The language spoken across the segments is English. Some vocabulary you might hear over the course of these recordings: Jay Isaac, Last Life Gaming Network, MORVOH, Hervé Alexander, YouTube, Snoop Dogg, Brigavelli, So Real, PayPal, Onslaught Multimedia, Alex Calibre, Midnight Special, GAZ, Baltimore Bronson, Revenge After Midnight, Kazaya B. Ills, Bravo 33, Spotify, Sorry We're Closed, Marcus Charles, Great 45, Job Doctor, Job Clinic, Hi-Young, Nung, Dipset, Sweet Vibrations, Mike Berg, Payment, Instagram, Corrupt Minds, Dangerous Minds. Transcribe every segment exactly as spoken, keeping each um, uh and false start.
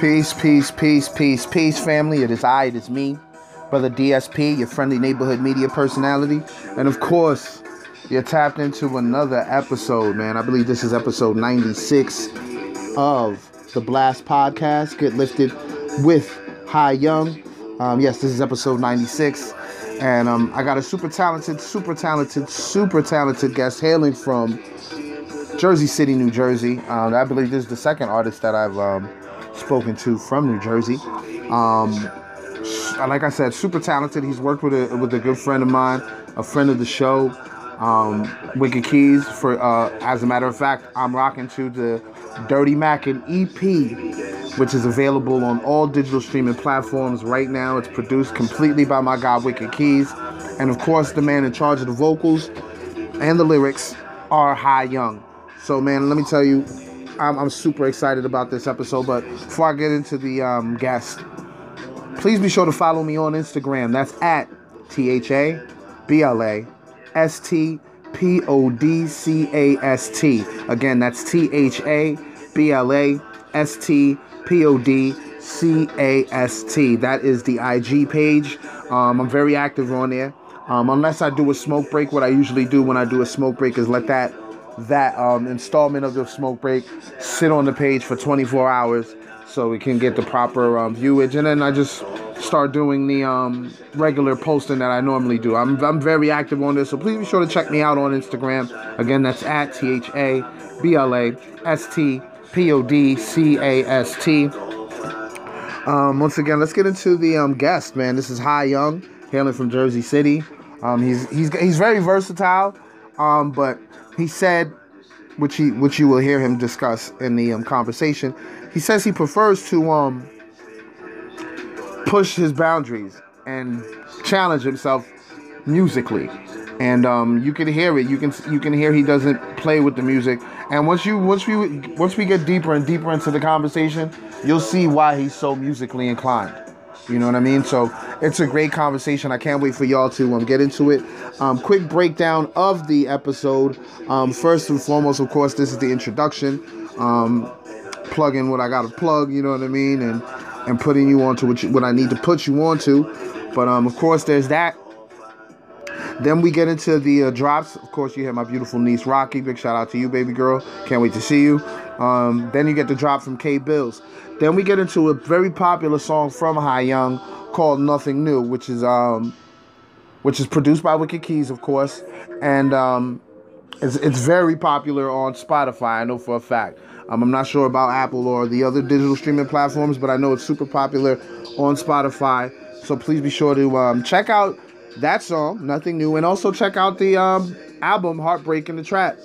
Peace, peace, peace, peace, peace, family. It is I, it is me, Brother D S P, your friendly neighborhood media personality. And of course, you're tapped into another episode, man. I believe this is episode ninety-six of the Blast Podcast, Get Lifted with Hi-Young. Um, yes, this is episode ninety-six. And um, I got a super talented, super talented, super talented guest hailing from Jersey City, New Jersey. Um, I believe this is the second artist that I've um, spoken to from New Jersey. Um, like I said, super talented. He's worked with a with a good friend of mine, a friend of the show, um, Wicked Keys. For uh, as a matter of fact, I'm rocking to the Dirty Mackin' E P, which is available on all digital streaming platforms right now. It's produced completely by my guy Wicked Keys, and of course, the man in charge of the vocals and the lyrics are Hi-Young. So, man, let me tell you, I'm, I'm super excited about this episode. But before I get into the um, guest, please be sure to follow me on Instagram. That's at T H A B L A S T P O D C A S T. Again, that's T H A B L A S T P O D C A S T. That is the I G page. Um, I'm very active on there. Um, unless I do a smoke break, what I usually do when I do a smoke break is let that that um, installment of the smoke break sit on the page for twenty-four hours so it can get the proper um, viewage, and then I just start doing the um, regular posting that I normally do. I'm, I'm very active on this, so please be sure to check me out on Instagram. Again, that's at T H A B L A S T P O D C A S T. Um, once again, let's get into the um, guest, man. This is Hi-Young, hailing from Jersey City. Um, he's, he's, he's very versatile, um, but he said, which he, which you will hear him discuss in the um, conversation, he says he prefers to um, push his boundaries and challenge himself musically. And um, you can hear it. You can you can hear he doesn't play with the music. And once you once we once we get deeper and deeper into the conversation, you'll see why he's so musically inclined. You know what I mean? So it's a great conversation. I can't wait for y'all to um, get into it. Um, quick breakdown of the episode. Um, first and foremost, of course, this is the introduction. Um, plugging what I got to plug, you know what I mean? And and putting you onto what, you, what I need to put you onto. But, um, of course, there's that. Then we get into the uh, drops. Of course, you have my beautiful niece, Rocky. Big shout out to you, baby girl. Can't wait to see you. Um, then you get the drop from K Bills. Then we get into a very popular song from Hi-Young called Nothing New, which is um, which is produced by Wicked Keys, of course, and um, it's, it's very popular on Spotify, I know for a fact. Um, I'm not sure about Apple or the other digital streaming platforms, but I know it's super popular on Spotify, so please be sure to um, check out that song, Nothing New, and also check out the um, album, Heartbreak in the Trap.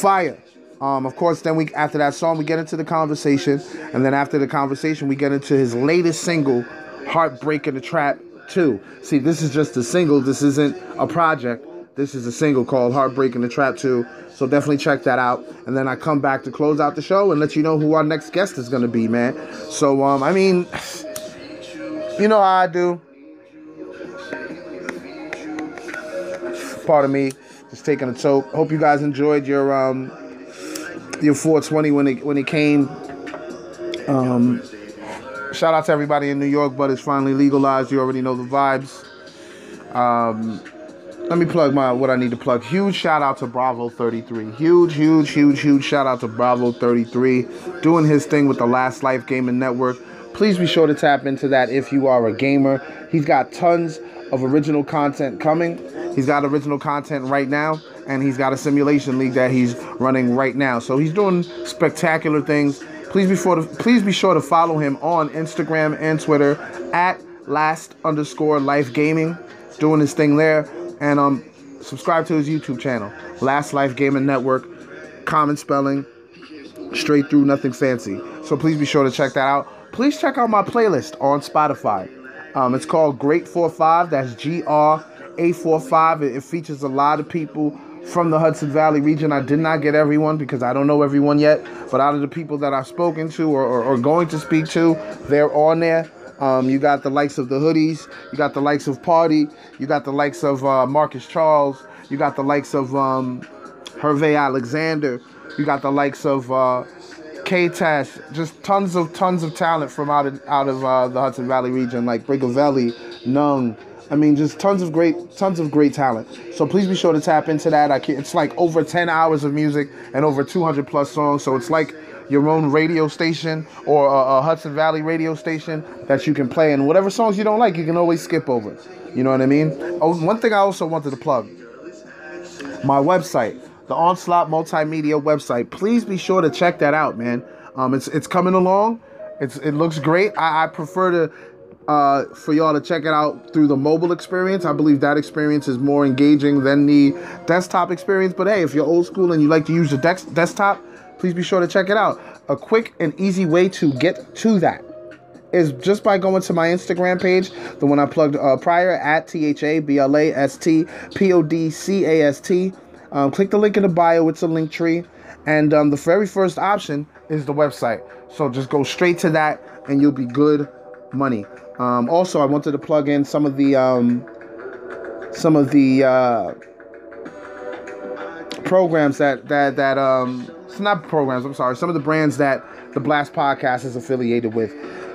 Fire. Um, of course, then we after that song, we get into the conversation. And then after the conversation, we get into his latest single, Heartbreak in the Trap two. See, this is just a single. This isn't a project. This is a single called Heartbreak in the Trap two. So definitely check that out. And then I come back to close out the show and let you know who our next guest is going to be, man. So, um, I mean, you know how I do. Pardon me. Just taking a toke. Hope you guys enjoyed your... um. Your four twenty when it when it came. Um, shout out to everybody in New York, but it's finally legalized. You already know the vibes. Um, let me plug my what I need to plug. Huge shout out to Bravo thirty-three. Huge, huge, huge, huge shout out to Bravo thirty-three, doing his thing with the Last Life Gaming Network. Please be sure to tap into that if you are a gamer. He's got tons of original content coming. He's got original content right now, and he's got a simulation league that he's running right now. So he's doing spectacular things. Please be, for to, please be sure to follow him on Instagram and Twitter at last underscore life gaming, doing his thing there. And um, subscribe to his YouTube channel, Last Life Gaming Network, common spelling, straight through, nothing fancy. So please be sure to check that out. Please check out my playlist on Spotify. Um, it's called Great forty-five, that's G R A forty-five. It, it features a lot of people from the Hudson Valley region. I did not get everyone because I don't know everyone yet, but out of the people that I've spoken to or, or, or going to speak to, they're on there. Um, you got the likes of the Hoodies, you got the likes of Party, you got the likes of uh, Marcus Charles, you got the likes of um, Hervé Alexander, you got the likes of uh, K-Tash, just tons of tons of talent from out of out of uh, the Hudson Valley region, like Brigavelli, Nung. I mean, just tons of great, tons of great talent. So please be sure to tap into that. I can't, it's like over ten hours of music and over two hundred plus songs. So it's like your own radio station or a, a Hudson Valley radio station that you can play. And whatever songs you don't like, you can always skip over. You know what I mean? Oh, one thing I also wanted to plug: my website, the Onslaught Multimedia website. Please be sure to check that out, man. Um, it's it's coming along. It's it looks great. I, I prefer to. Uh, for y'all to check it out through the mobile experience. I believe that experience is more engaging than the desktop experience. But hey, if you're old school and you like to use the dex- desktop, please be sure to check it out. A quick and easy way to get to that is just by going to my Instagram page, the one I plugged uh, prior, at T H A B L A S T P O D C A S T. Um, click the link in the bio. It's a link tree. And um, the very first option is the website. So just go straight to that and you'll be good money. Um, also, I wanted to plug in some of the um, some of the uh, programs that that that um, it's not programs. I'm sorry. Some of the brands that the Blast Podcast is affiliated with.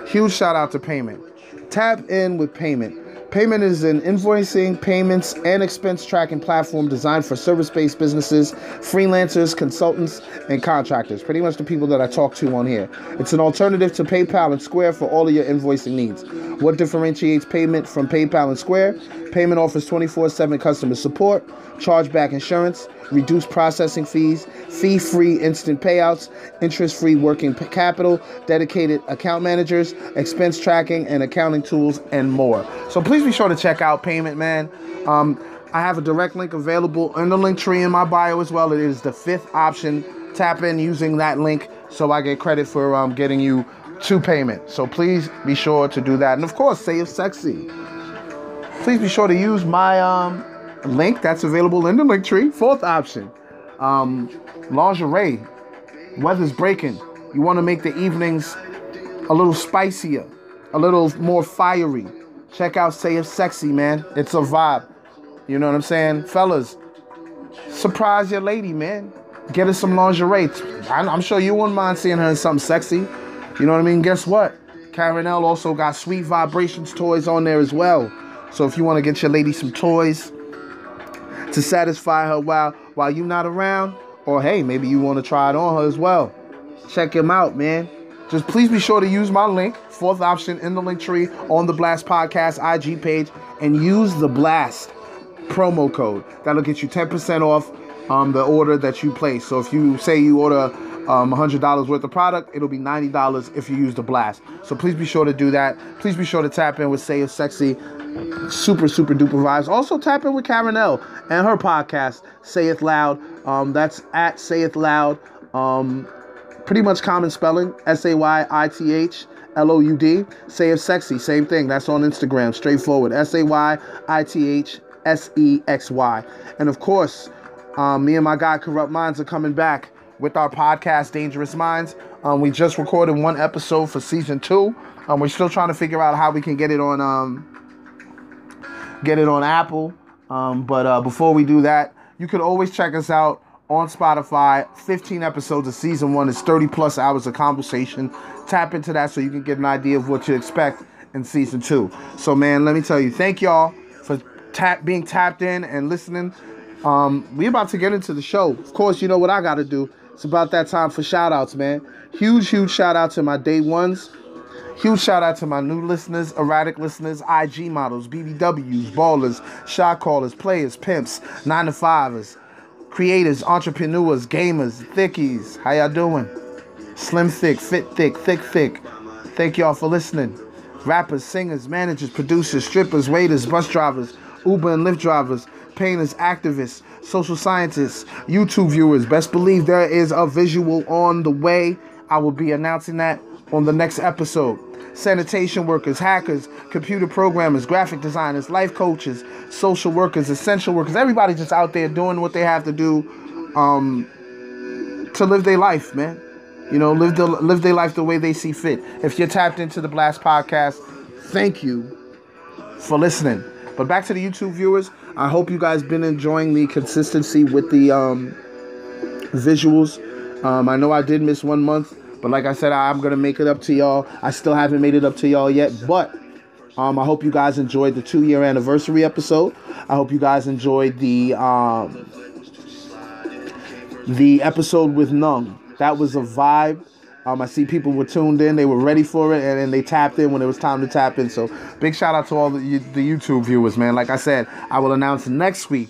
Huge shout out to Payment. Tap in with Payment. Payment is an invoicing, payments, and expense tracking platform designed for service-based businesses, freelancers, consultants, and contractors. Pretty much the people that I talk to on here. It's an alternative to PayPal and Square for all of your invoicing needs. What differentiates Payment from PayPal and Square? Payment offers twenty-four seven customer support, chargeback insurance, reduced processing fees, fee-free instant payouts, interest-free working capital, dedicated account managers, expense tracking and accounting tools, and more. So please be sure to check out Payment, man. Um, I have a direct link available in the link tree in my bio as well. It is the fifth option. Tap in using that link so I get credit for um, getting you to Payment. So please be sure to do that. And of course, Say It Sexy. Please be sure to use my... Um, link that's available in the link tree. Fourth option, um, lingerie. Weather's breaking. You want to make the evenings a little spicier, a little more fiery. Check out Say It Sexy, man. It's a vibe. You know what I'm saying? Fellas, surprise your lady, man. Get her some lingerie. I'm sure you wouldn't mind seeing her in something sexy. You know what I mean? Guess what? Caranelle also got Sweet Vibrations toys on there as well. So if you want to get your lady some toys to satisfy her while while you're not around, or hey, maybe you want to try it on her as well, check him out, man. Just please be sure to use my link, fourth option in the link tree on the Blast Podcast I G page, and use the Blast promo code. That'll get you ten percent off um, the order that you place. So if you say you order um, one hundred dollars worth of product, it'll be ninety dollars if you use the Blast. So please be sure to do that. Please be sure to tap in with Say It Sexy. Super, super duper vibes. Also, tap in with Caranelle and her podcast, Say It Loud. Um, that's at Say It Loud. Um, pretty much common spelling, S A Y I T H L O U D. Say It Sexy, same thing. That's on Instagram, straightforward, S A Y I T H S E X Y. And of course, um, me and my guy, Corrupt Minds, are coming back with our podcast, Dangerous Minds. Um, we just recorded one episode for season two. Um, we're still trying to figure out how we can get it on... Um, Get it on Apple. Um, but uh, before we do that, you can always check us out on Spotify. fifteen episodes of season one is thirty plus hours of conversation. Tap into that so you can get an idea of what you expect in season two. So, man, let me tell you, thank y'all for tap being tapped in and listening. Um, we're about to get into the show. Of course, you know what I got to do. It's about that time for shout outs, man. Huge, huge shout out to my day ones. Huge shout out to my new listeners, erratic listeners, I G models, B B Ws, ballers, shot callers, players, pimps, nine to fivers, creators, entrepreneurs, gamers, thickies. How y'all doing? Slim thick, fit thick, thick thick. Thank y'all for listening. Rappers, singers, managers, producers, strippers, waiters, bus drivers, Uber and Lyft drivers, painters, activists, social scientists, YouTube viewers. Best believe there is a visual on the way. I will be announcing that on the next episode. Sanitation workers, hackers, computer programmers, graphic designers, life coaches, social workers, essential workers, everybody just out there doing what they have to do um, to live their life, man. You know, live the, live their life the way they see fit. If you're tapped into the Blast Podcast, thank you for listening. But back to the YouTube viewers, I hope you guys been enjoying the consistency with the um, visuals. Um, I know I did miss one month. But like I said, I'm going to make it up to y'all. I still haven't made it up to y'all yet, but um, I hope you guys enjoyed the two-year anniversary episode. I hope you guys enjoyed the um, the episode with Nung. That was a vibe. Um, I see people were tuned in. They were ready for it, and then they tapped in when it was time to tap in. So big shout-out to all the, the YouTube viewers, man. Like I said, I will announce next week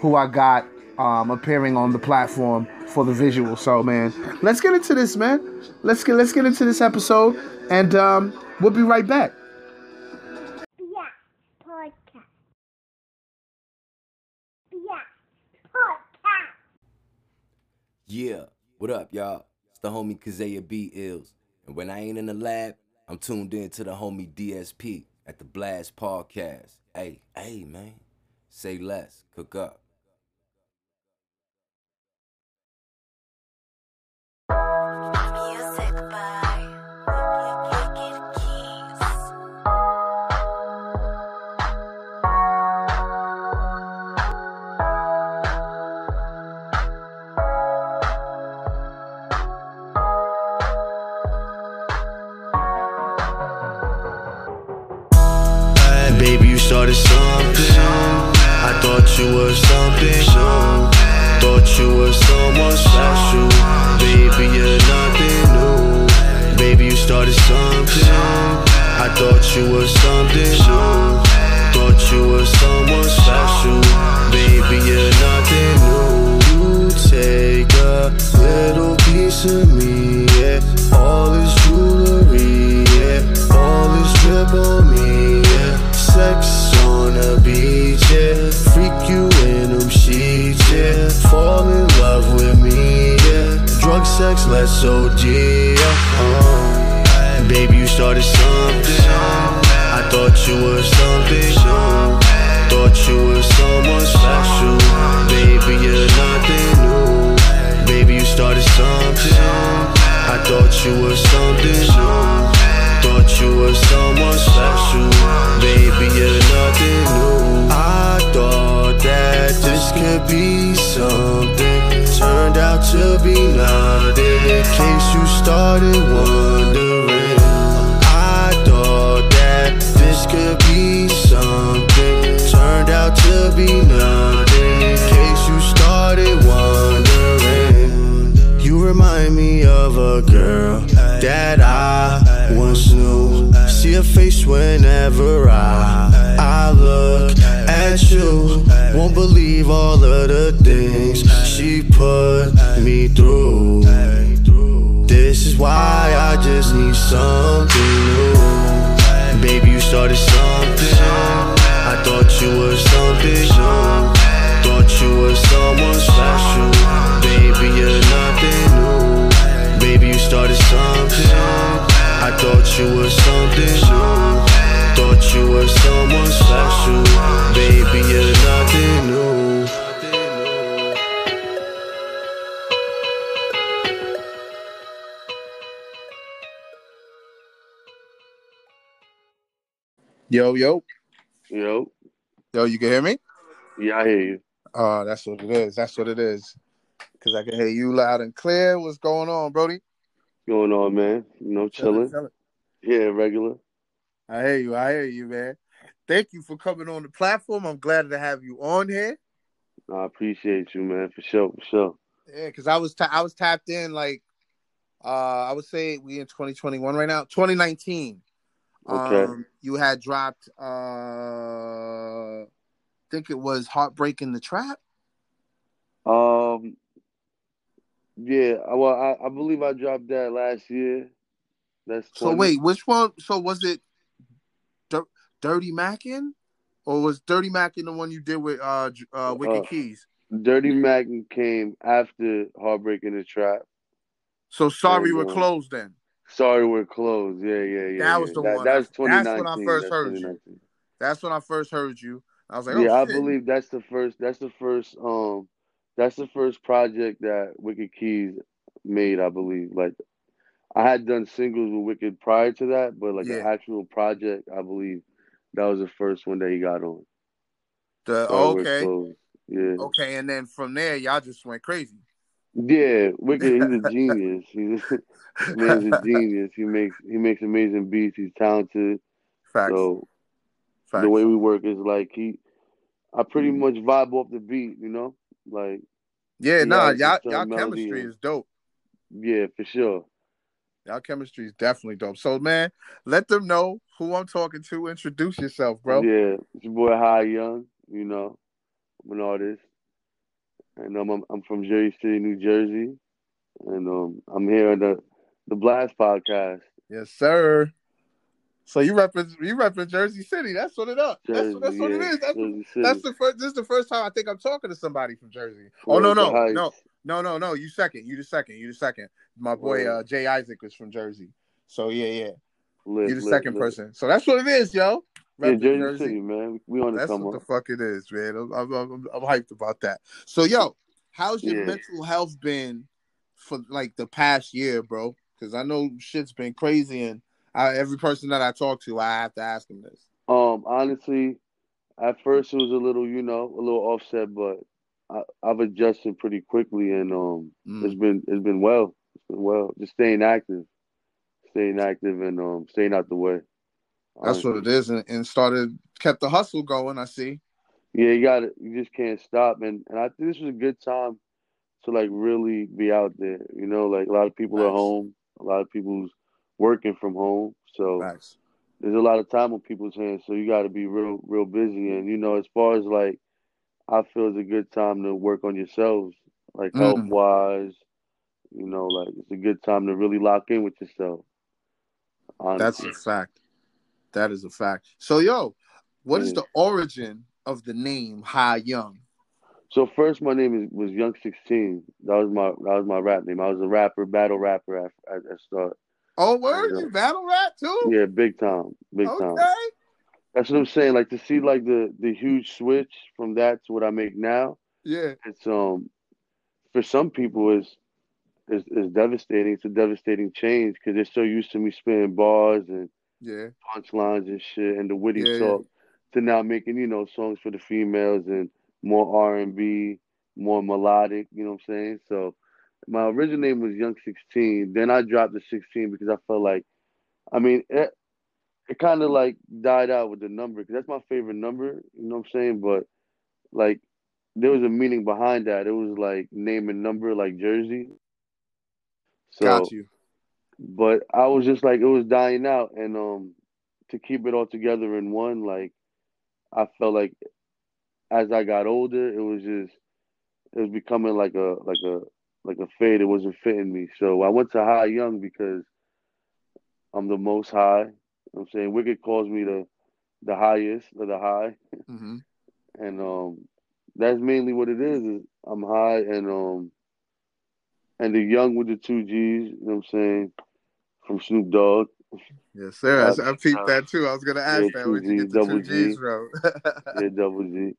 who I got um, appearing on the platform for the visual. So, man, let's get into this, man. Let's get let's get into this episode, and um, we'll be right back. Yeah, what up, y'all? It's the homie Kazaya B. Ills. And when I ain't in the lab, I'm tuned in to the homie D S P at the Blast Podcast. Hey, hey, man. Say less. Cook up. Music by Wicked Keys. Baby, you started something. I thought you were something, thought you were someone special. Baby, you're nothing new. Baby, you started something. I thought you were something new. Thought you were someone special. Baby, you're nothing new. You take a little piece of me, yeah. All this jewelry, yeah. All this drip on me, yeah. Sex on a beach, yeah. Freak you in them sheets, yeah. Fall in love with me, yeah. Drug sex, let's O D, yeah. uh, Baby, you started something. I thought you were something. Thought you were someone special. Baby, you're nothing new. Baby, you started something. I thought you were something new. Thought you were someone special. Baby, you're nothing new. I thought that this could be something. Turned out to be nothing. In case you started wondering, I thought that this could be something. Turned out to be nothing. In case you started wondering. You remind me of a girl that I once knew. See your face whenever I I look at you. Won't believe all of the things she put me through. This is why I just need something new. Baby, you started something. I thought you were something. Thought you were someone special. Baby, you're nothing new. Baby, you started something. I thought you were something new. Thought you were someone special. Baby, you're nothing new. Yo, yo. Yo. Yo, you can hear me? Yeah, I hear you. Oh, that's what it is. That's what it is. Because I can hear you loud and clear. What's going on, Brody? Going on, man. You know, chilling. Chillin', chillin'. Yeah, regular. I hear you. I hear you, man. Thank you for coming on the platform. I'm glad to have you on here. I appreciate you, man. For sure, for sure. Yeah, because I was ta- I was tapped in like uh, I would say we in twenty twenty-one right now, twenty nineteen. Okay. Um, you had dropped. Uh, I think it was Heartbreak in the Trap. Um. Yeah, well, I, I believe I dropped that last year. That's twenty. So wait, which one? So was it D- Dirty Mackin', or was Dirty Mackin' the one you did with uh, uh Wicked uh, Keys? Dirty Mackin' came after Heartbreak in the Trap. So Sorry so, We're um, Closed then. Sorry We're Closed. Yeah, yeah, yeah. That yeah. was the that, one. That was twenty nineteen. That's when I first that's heard you. That's when I first heard you. I was like, oh, yeah, shit. I believe that's the first. That's the first. Um. That's the first project that Wicked Keys made, I believe. Like, I had done singles with Wicked prior to that, but like yeah. an actual project, I believe that was the first one that he got on. The, so okay. Yeah. Okay, and then from there, y'all just went crazy. Yeah, Wicked. He's a genius. He's a, man's a genius. He makes he makes amazing beats. He's talented. Facts. So Facts. The way we work is like he. I pretty mm. much vibe off the beat, you know, like. Yeah, nah, y'all y'all chemistry is dope. Yeah, for sure. Y'all chemistry is definitely dope. So, man, let them know who I'm talking to. Introduce yourself, bro. Yeah, it's your boy Hi-Young. You know, I'm an artist. And um, I'm I'm from Jersey City, New Jersey. And um, I'm here on the, the Blast Podcast. Yes, sir. So you reference you reference Jersey City. That's what it up. Jersey, that's what, that's yeah. what it is. That's, that's the first. This is the first time I think I'm talking to somebody from Jersey. Oh no no no no no no. You second. You the second. You the second. My boy uh, Jay Isaac is from Jersey. So yeah yeah. Live, you the live, second live. person. So that's what it is, yo. Yeah, Jersey, Jersey City, man. We on the That's summer. What the fuck it is, man. I'm, I'm, I'm, I'm hyped about that. So yo, how's your yeah. mental health been for like the past year, bro? Because I know shit's been crazy and. I, every person that I talk to, I have to ask them this. Um, honestly, at first it was a little, you know, a little offset, but I, I've adjusted pretty quickly, and um, mm. it's been it's been well, it's been well. Just staying active, staying active, and um, staying out the way. That's honestly. What it is, and, and started kept the hustle going. I see. Yeah, you got it. You just can't stop, and and I think this was a good time to like really be out there. You know, like a lot of people nice. Are home, a lot of people's. Working from home, so nice. There's a lot of time on people's hands, so you got to be real real busy. And you know, as far as like I feel it's a good time to work on yourselves, like mm. health wise, you know, like it's a good time to really lock in with yourself, honestly. That's a fact. That is a fact. So yo, what yeah. is the origin of the name Hi-Young? So first my name is, was Young sixteen. That was my that was my rap name. I was a rapper, battle rapper at, at, at start. Oh, word? Yeah. You battle rap too? Yeah, big time. Big okay. time. That's what I'm saying. Like to see like the, the huge switch from that to what I make now. Yeah. It's um for some people is is is devastating. It's a devastating change because they're so used to me spinning bars and yeah. punchlines and shit and the witty yeah, talk yeah. to now making, you know, songs for the females and more R and B, more melodic, you know what I'm saying? So my original name was Young sixteen. Then I dropped the sixteen because I felt like, I mean, it, it kind of like died out with the number because that's my favorite number, you know what I'm saying? But like, there was a meaning behind that. It was like name and number, like Jersey. So, got you. But I was just like, it was dying out. And um, to keep it all together in one, like, I felt like as I got older, it was just, it was becoming like a, like a, like a fade, it wasn't fitting me. So I went to Hi-Young because I'm the most high. You know what I'm saying? Wicked calls me the the highest of the high. Mm-hmm. And um, that's mainly what it is. is I'm high and um, and the young with the two Gs, you know what I'm saying, from Snoop Dogg. Yes, sir. I, I, I peeped that too. I was going to ask yeah, that. Where'd you get the double two Gs from? Yeah, double G.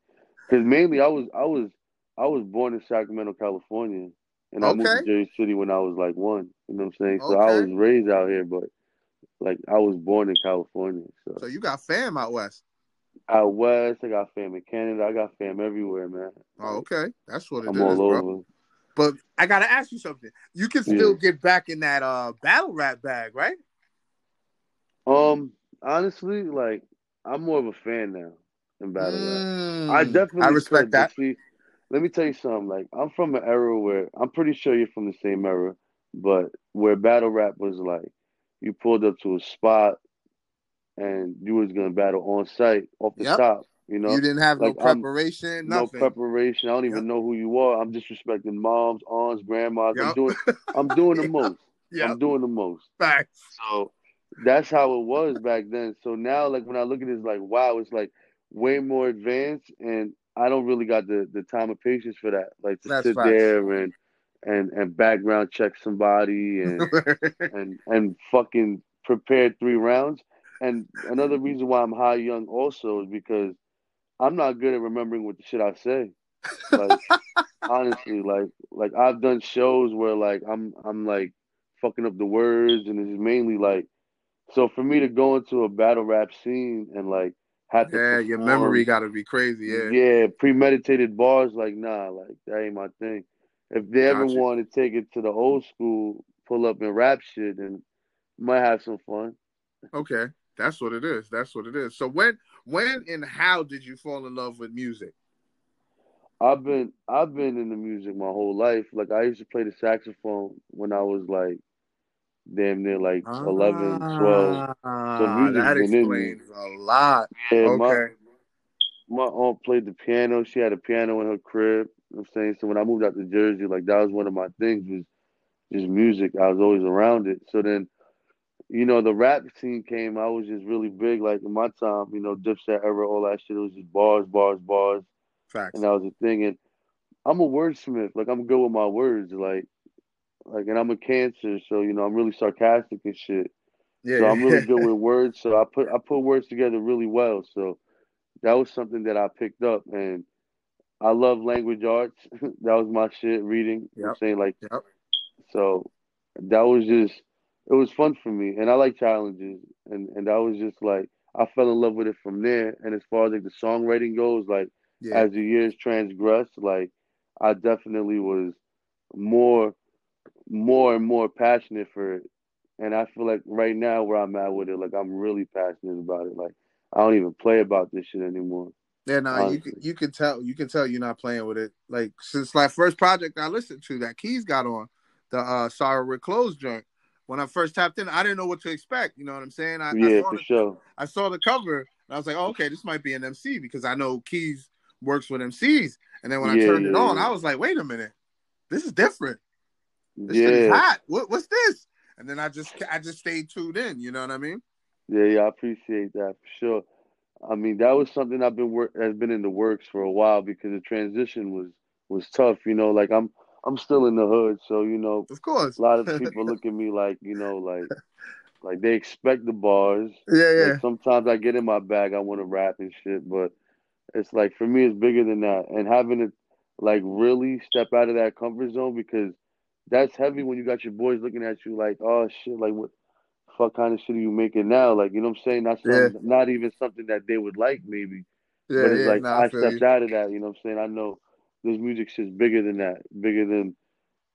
Because mainly I was, I, was, I was born in Sacramento, California. And I okay. moved to Jersey City when I was like one. You know what I'm saying? So okay. I was raised out here, but like I was born in California. So, so you got fam out west? Out west. I got fam in Canada. I got fam everywhere, man. Oh, okay. That's what it I'm is, all bro. Over. But I got to ask you something. You can still yeah. get back in that uh, battle rap bag, right? Um, honestly, like I'm more of a fan now in battle mm, rap. I definitely I respect that. Actually, let me tell you something. Like, I'm from an era where I'm pretty sure you're from the same era, but where battle rap was like, you pulled up to a spot and you was gonna battle on site off the yep. top. You know, you didn't have like, no preparation, I'm, nothing. No preparation. I don't even yep. know who you are. I'm disrespecting moms, aunts, grandmas. Yep. I'm doing, I'm doing the most. Yep. I'm doing the most. Facts. So that's how it was back then. So now, like when I look at it, it's like, wow, it's like way more advanced and. I don't really got the, the time and patience for that. Like to That's sit facts. There and, and and background check somebody and and and fucking prepare three rounds. And another reason why I'm Hi-Young also is because I'm not good at remembering what the shit I say. Like honestly, like like I've done shows where like I'm I'm like fucking up the words and it's mainly like so for me to go into a battle rap scene and like yeah, perform. Your memory got to be crazy. Yeah, yeah, premeditated bars like nah, like that ain't my thing. If they ever gotcha. want to take it to the old school, pull up and rap shit, and might have some fun. Okay, that's what it is. That's what it is. So when, when, and how did you fall in love with music? I've been I've been into music my whole life. Like I used to play the saxophone when I was like damn near like ah, eleven, twelve. So music that explains a lot. Yeah, okay. My, my aunt played the piano. She had a piano in her crib. You know what I'm saying? So when I moved out to Jersey, like that was one of my things was just music. I was always around it. So then, you know, the rap scene came. I was just really big. Like in my time, you know, Dipset era, all that shit. It was just bars, bars, bars. Facts. And that was the thing. And I'm a wordsmith. Like, I'm good with my words. Like, like, and I'm a Cancer, so, you know, I'm really sarcastic and shit. Yeah. So I'm really good with words. So I put I put words together really well. So that was something that I picked up. And I love language arts. That was my shit, reading. Yep. You know what I'm saying? Like, yep. So that was just, it was fun for me. And I like challenges. And, and that was just, like, I fell in love with it from there. And as far as, like, the songwriting goes, like, yeah. As the years transgressed, like I definitely was more, more and more passionate for it, and I feel like right now where I'm at with it, like I'm really passionate about it. Like I don't even play about this shit anymore. Yeah, no, nah, you can, you can tell you can tell you're not playing with it. Like since like first project I listened to that Keys got on the uh, Sorry We're Closed joint. When I first tapped in, I didn't know what to expect. You know what I'm saying? I, yeah, I saw for the, sure. I saw the cover and I was like, oh, okay, this might be an M C because I know Keys works with M Cs, and then when yeah, I turned yeah, it on, yeah. I was like, "Wait a minute, this is different. This yeah. is hot. What, what's this?" And then I just, I just stayed tuned in. You know what I mean? Yeah, yeah, I appreciate that for sure. I mean, that was something I've been work has been in the works for a while because the transition was was tough. You know, like I'm, I'm still in the hood, so you know, of course, a lot of people look at me like, you know, like, like they expect the bars. Yeah, yeah. Like, sometimes I get in my bag, I want to rap and shit, but. It's like, for me, it's bigger than that. And having to, like, really step out of that comfort zone because that's heavy when you got your boys looking at you like, oh, shit, like, what the fuck kind of shit are you making now? Like, you know what I'm saying? That's yeah. not, not even something that they would like, maybe. Yeah, but it's yeah, like, nah, I stepped you. out of that, you know what I'm saying? I know this music shit's bigger than that, bigger than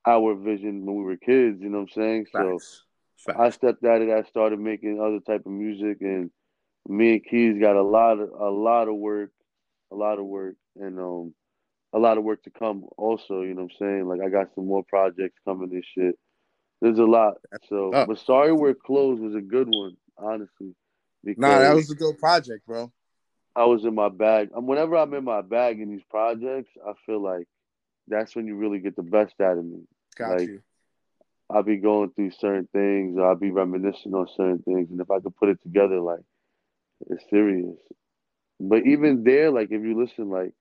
our vision when we were kids, you know what I'm saying? Facts. So Facts. I stepped out of that, started making other type of music, and me and Keys got a lot of, a lot of work. A lot of work and um, a lot of work to come also, you know what I'm saying? Like, I got some more projects coming and shit. There's a lot. So, oh. But Sorry We're Closed was a good one, honestly. Nah, that was a good project, bro. I was in my bag. Um, whenever I'm in my bag in these projects, I feel like that's when you really get the best out of me. Got like, you. I'll be going through certain things. I'll be reminiscing on certain things. And if I could put it together, like, it's serious. But even there, like, if you listen, like,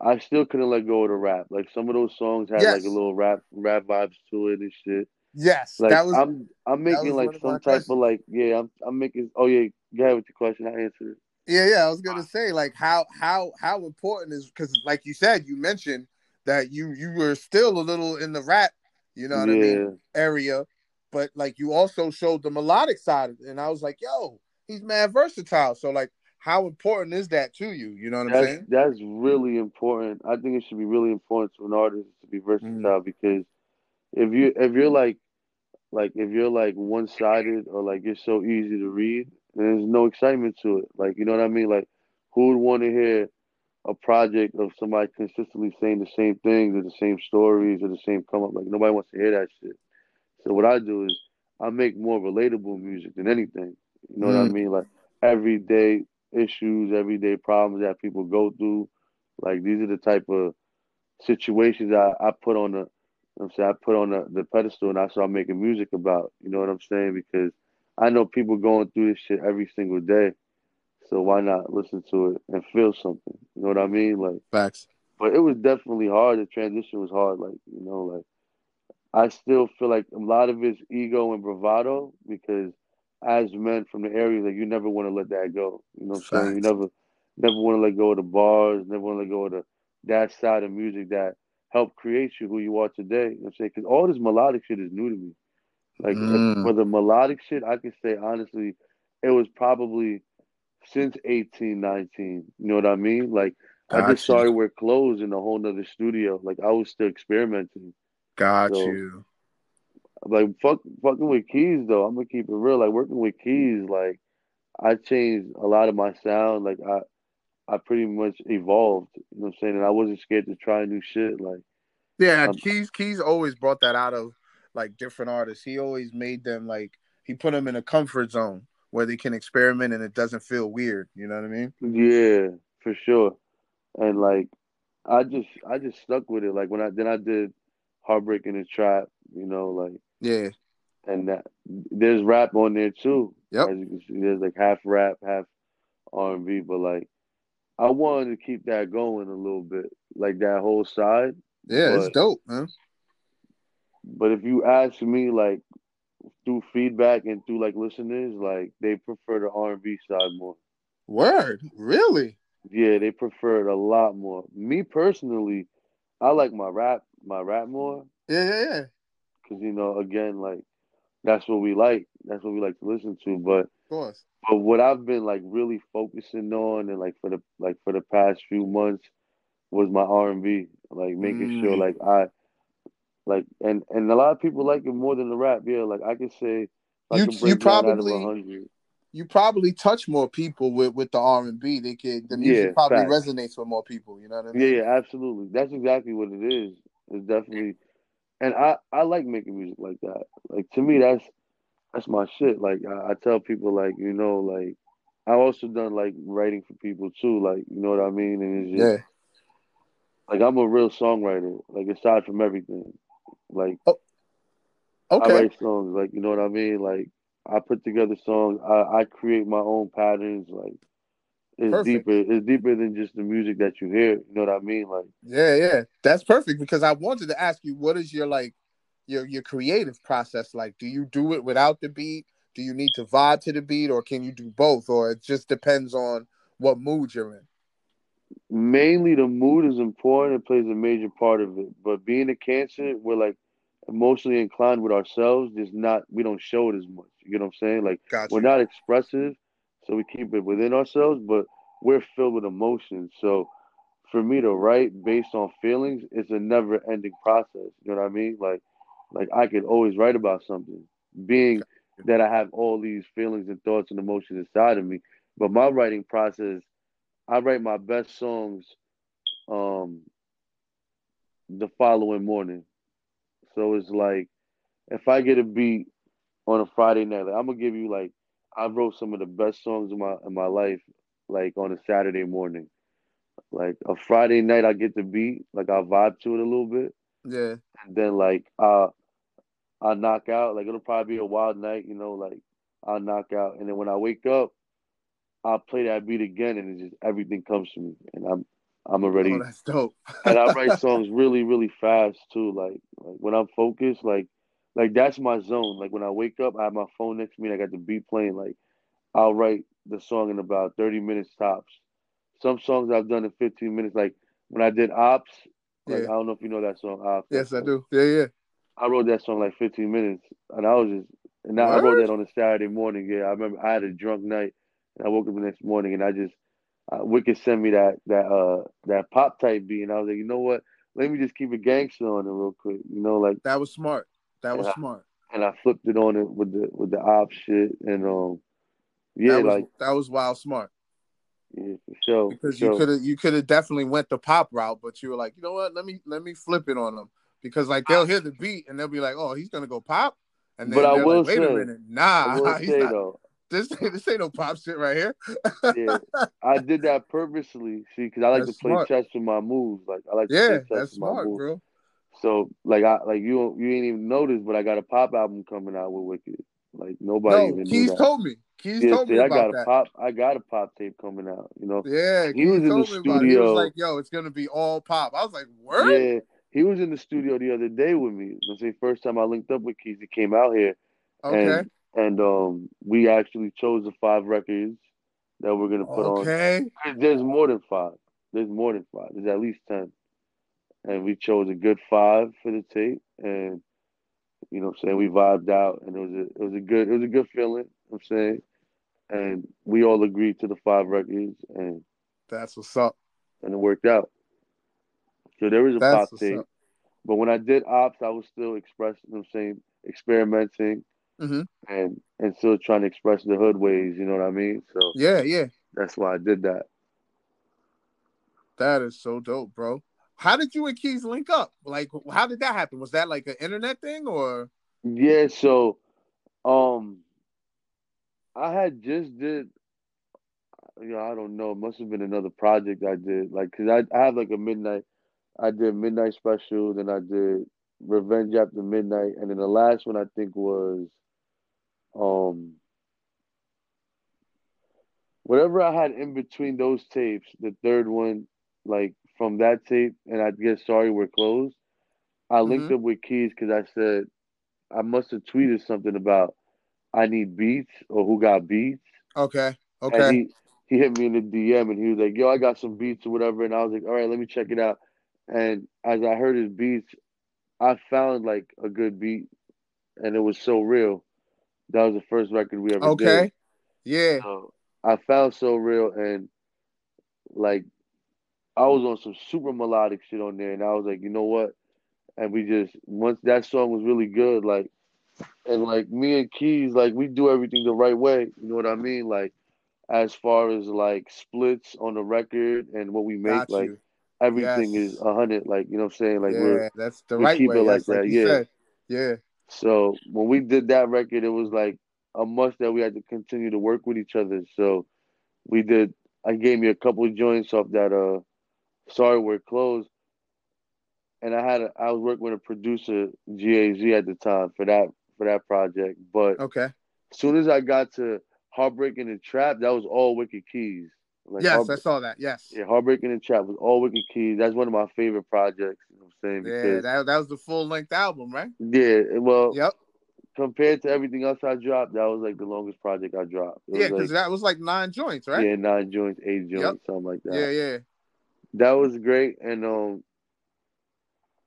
I still couldn't let go of the rap. Like, some of those songs had, yes. like, a little rap rap vibes to it and shit. Yes. Like, that was, I'm I'm making, like, some type questions. of, like, yeah, I'm I'm making, oh, yeah, go ahead with your question. I answered it. Yeah, yeah, I was going to say, like, how how how important is, because, like you said, you mentioned that you, you were still a little in the rap, you know what yeah. I mean, area. But, like, you also showed the melodic side of it. And I was like, yo, he's mad versatile. So, like, how important is that to you? You know what I'm that's, saying? That's really important. I think it should be really important to an artist to be versatile mm. because if you if you're like like if you're like one sided or like you're so easy to read, there's no excitement to it. Like, you know what I mean? Like, who would want to hear a project of somebody consistently saying the same things or the same stories or the same come up? Like, nobody wants to hear that shit. So what I do is I make more relatable music than anything. You know mm. what I mean? Like everyday issues, everyday problems that people go through. Like, these are the type of situations I, I put on the I'm saying I put on the, the pedestal and I start making music about. You know what I'm saying? Because I know people going through this shit every single day. So why not listen to it and feel something? You know what I mean? Like facts. But it was definitely hard. The transition was hard. Like, you know, like I still feel like a lot of it's ego and bravado because as men from the area, like you never want to let that go. You know what I'm Fact. saying? You never never want to let go of the bars, never want to let go of the, that side of music that helped create you who you are today. You know what I'm saying? Because all this melodic shit is new to me. Like, mm. like, for the melodic shit, I can say honestly, it was probably since eighteen, nineteen. You know what I mean? Like, Got I just you. Sorry We're Closed in a whole nother studio. Like, I was still experimenting. Got so, you. Like, fuck, fucking with Keys, though. I'm going to keep it real. Like, working with Keys, like, I changed a lot of my sound. Like, I I pretty much evolved. You know what I'm saying? And I wasn't scared to try new shit. Like, yeah, um, Keys Keys always brought that out of, like, different artists. He always made them, like, he put them in a comfort zone where they can experiment and it doesn't feel weird. You know what I mean? Yeah, for sure. And, like, I just I just stuck with it. Like, when I then I did Heartbreak in the Trap, you know, like. Yeah. And that, there's rap on there, too. Yep. As you can see, there's, like, half rap, half R and B. But, like, I wanted to keep that going a little bit. Like, that whole side. Yeah, but, it's dope, man. But if you ask me, like, through feedback and through, like, listeners, like, they prefer the R and B side more. Word? Really? Yeah, they prefer it a lot more. Me, personally, I like my rap, my rap more. Yeah, yeah, yeah. Because, you know, again, like, that's what we like. That's what we like to listen to. But, of course. But what I've been, like, really focusing on and, like, for the like for the past few months was my R and B. Like, making mm. sure, like, I, like, and, and a lot of people like it more than the rap. Yeah, like, I could say I you, can break you probably out of one hundred. You probably touch more people with, with the R and B. They could, the music yeah, probably fact. resonates with more people. You know what I mean? Yeah, yeah, absolutely. That's exactly what it is. It's definitely, and I, I like making music like that. Like, to me, that's that's my shit. Like, I, I tell people, like, you know, like, I also done, like, writing for people too. Like, you know what I mean? And it's just, yeah. Like, I'm a real songwriter. Like, aside from everything, like, oh. okay. I write songs. Like, you know what I mean? Like. I put together songs. I, I create my own patterns. Like, it's perfect. deeper. It's deeper than just the music that you hear. You know what I mean? Like, yeah, yeah, that's perfect. Because I wanted to ask you, what is your like, your your creative process like? Do you do it without the beat? Do you need to vibe to the beat, or can you do both? Or it just depends on what mood you're in. Mainly, the mood is important. It plays a major part of it. But being a Cancer, we're like emotionally inclined with ourselves. Just not. We don't show it as much. You know what I'm saying? Like, gotcha. We're not expressive, so we keep it within ourselves, but we're filled with emotions. So for me to write based on feelings, it's a never-ending process. You know what I mean? Like, like I could always write about something, being that I have all these feelings and thoughts and emotions inside of me. But my writing process, I write my best songs um, the following morning. So it's like, if I get a beat on a Friday night, like, I'm gonna give you, like, I wrote some of the best songs in my in my life, like, on a Saturday morning. Like, a Friday night, I get the beat, like, I vibe to it a little bit. Yeah. And then, like, I I knock out, like, it'll probably be a wild night, you know, like, I'll knock out, and then when I wake up, I'll play that beat again, and it just, everything comes to me, and I'm I'm already. Oh, that's dope. And I write songs really, really fast too. Like, like when I'm focused, like. Like, that's my zone. Like, when I wake up, I have my phone next to me and I got the beat playing. Like, I'll write the song in about thirty minutes tops. Some songs I've done in fifteen minutes. Like, when I did Ops, like, yeah. I don't know if you know that song, Ops. Yes, I do. Yeah, yeah. I wrote that song, like, fifteen minutes. And I was just, and I, I wrote that on a Saturday morning. Yeah, I remember I had a drunk night. And I woke up the next morning and I just, uh, Wicked sent me that, that, uh, that pop type beat. And I was like, you know what? Let me just keep a gangster on it real quick. You know, like. That was smart. That was and I, smart, and I flipped it on it with the with the op shit, and um, yeah, that was, like that was wild smart. Yeah, for sure. Because for you sure. could have you could have definitely went the pop route, but you were like, you know what? Let me let me flip it on them because like they'll hear the beat and they'll be like, oh, he's gonna go pop, and then but I will like, wait say, a minute, nah, I will he's say, not. Though, this this ain't no pop shit right here. Yeah, I did that purposely, see, because I like that's to play smart. chess with my moves. Like I like yeah, to play chess that's with smart, my moves. Bro. So like I like you you ain't even noticed, but I got a pop album coming out with Wicked. Like nobody no, even Keys knew that. told me. Keys yeah, told see, me I about got a that. pop. I got a pop tape coming out. You know. Yeah. He Keys was in told the studio. He was like, "Yo, it's gonna be all pop." I was like, "What?" Yeah. He was in the studio the other day with me. Let's say first time I linked up with Keys, he came out here. Okay. And, and um, we actually chose the five records that we're gonna put okay. on. Okay. There's more than five. There's more than five. There's at least ten. And we chose a good five for the tape, and you know what I'm saying, we vibed out, and it was a it was a good it was a good feeling, you know what I'm saying, and we all agreed to the five records, and that's what's up. and it worked out. So there was a That's pop thing. Up. But when I did Ops, I was still expressing, you know what I'm saying, experimenting, mm-hmm. and and still trying to express the hood ways. You know what I mean? So yeah, yeah. That's why I did that. That is so dope, bro. How did you and Keys link up? Like, how did that happen? Was that like an internet thing or? Yeah, so, um, I had just did, you know, I don't know. It must have been another project I did. Like, cause I, I had like a midnight. I did Midnight Special, then I did Revenge After Midnight, and then the last one I think was, um, whatever I had in between those tapes. The third one, like from that tape, and I guess Sorry We're Closed. I mm-hmm. linked up with Keys because I said I must have tweeted something about I need beats or who got beats. Okay, okay. And he he hit me in the D M and he was like, "Yo, I got some beats or whatever," and I was like, "All right, let me check it out." And as I heard his beats, I found like a good beat, and it was So Real. That was the first record we ever okay. did. Okay, yeah. So I found So Real, and like I was on some super melodic shit on there, and I was like, you know what? And we just once that song was really good, like, and like me and Keys, like we do everything the right way. You know what I mean? Like as far as like splits on the record and what we make, like. Everything yes. is a hundred, like, you know what I'm saying? Like, yeah, we're, that's the we right keep way. It like yes, that, like yeah. Said. Yeah. So when we did that record, it was like a must that we had to continue to work with each other. So we did, I gave me a couple of joints off that, uh, Sorry We're Closed. And I had, a, I was working with a producer, G A Z, at the time for that, for that project. But okay. as soon as I got to Heartbreak in the Trap, that was all Wicked Keys. Like yes, Heart- I saw that. Yes. Yeah, Heartbreak in the Trap was all Wicked Keys. That's one of my favorite projects. You know what I'm saying? Because, yeah, that, that was the full length album, right? Yeah. Well, yep. Compared to everything else I dropped, that was like the longest project I dropped. It yeah, because like, that was like nine joints, right? Yeah, nine joints, eight joints, yep. something like that. Yeah, yeah. That was great. And um,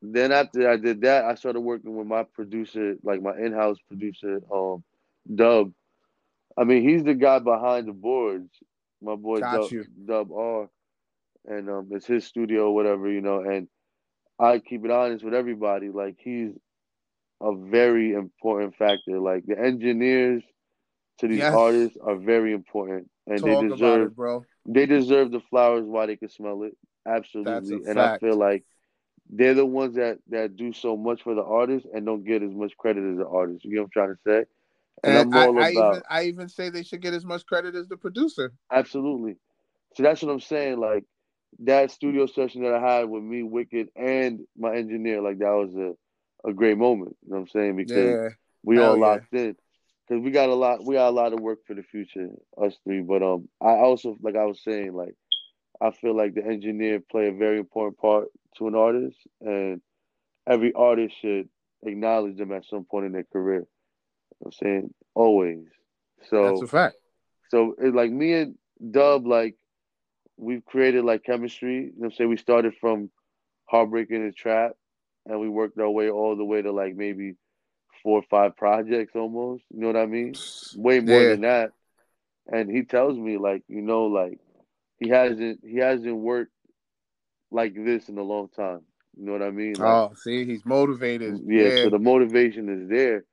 then after I did that, I started working with my producer, like my in-house producer, um, Dub. I mean, he's the guy behind the boards. My boy Dub, Dub R, and um, it's his studio, whatever, you know. And I keep it honest with everybody. Like, he's a very important factor. Like, the engineers to these yes. artists are very important, and Talk they deserve, it, bro. They deserve the flowers while they can smell it. Absolutely, and fact. I feel like they're the ones that that do so much for the artist and don't get as much credit as the artist. You know what I'm trying to say? And, and I'm all I, I, about. Even, I even say they should get as much credit as the producer. Absolutely. So that's what I'm saying. Like, that studio session that I had with me, Wicked, and my engineer, like, that was a, a great moment. You know what I'm saying? Because yeah. we Hell all locked yeah. in. Because we got a lot we got a lot of work for the future, us three. But um, I also, like I was saying, like, I feel like the engineer play a very important part to an artist. And every artist should acknowledge them at some point in their career. I'm saying always. So that's a fact. So it, like me and Dub, like we've created like chemistry. You know what I'm saying? We started from Heartbreak in the Trap and we worked our way all the way to like maybe four or five projects almost. You know what I mean? Way more yeah. than that. And he tells me like, you know, like he hasn't he hasn't worked like this in a long time. You know what I mean? Like, oh, see, he's motivated. Yeah, yeah, so the motivation is there.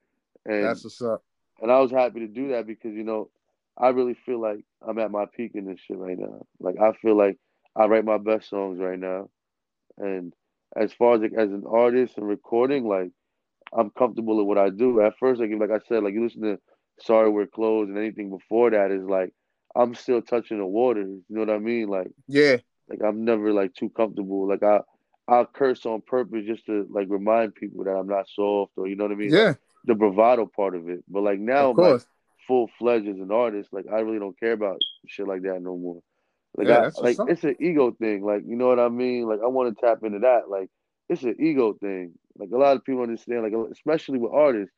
And that's what's up. And I was happy to do that because, you know, I really feel like I'm at my peak in this shit right now. Like, I feel like I write my best songs right now. And as far as, like, as an artist and recording, like, I'm comfortable with what I do. At first, like, like I said, like, you listen to Sorry We're Closed and anything before that is, like, I'm still touching the water. You know what I mean? Like, yeah. Like, I'm never, like, too comfortable. Like, I, I'll curse on purpose just to, like, remind people that I'm not soft or, you know what I mean? Yeah. The bravado part of it. But like now I'm like full-fledged as an artist. Like I really don't care about shit like that no more. Like yeah, I, like it's an ego thing. Like, you know what I mean? Like I want to tap into that. Like it's an ego thing. Like a lot of people understand, like especially with artists,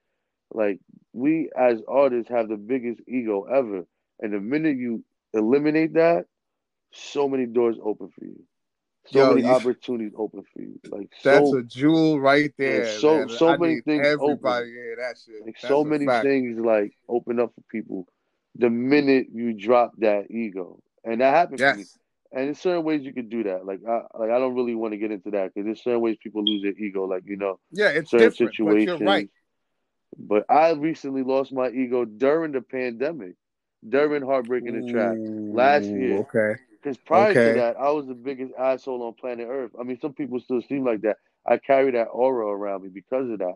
like we as artists have the biggest ego ever. And the minute you eliminate that, so many doors open for you. So Yo, many you, opportunities open for you. Like that's so, a jewel right there. Yeah, so man. so I many things everybody, open. Yeah, that shit. Like, that's so many fact. things like open up for people the minute you drop that ego, and that happened yes. to me. And in certain ways, you can do that. Like, I like I don't really want to get into that because there's certain ways people lose their ego. Like, you know, yeah, it's certain different situations. But you're right. But I recently lost my ego during the pandemic, during Heartbreak in the Trap last year. Okay. Because prior okay. to that, I was the biggest asshole on planet Earth. I mean, some people still seem like that. I carry that aura around me because of that.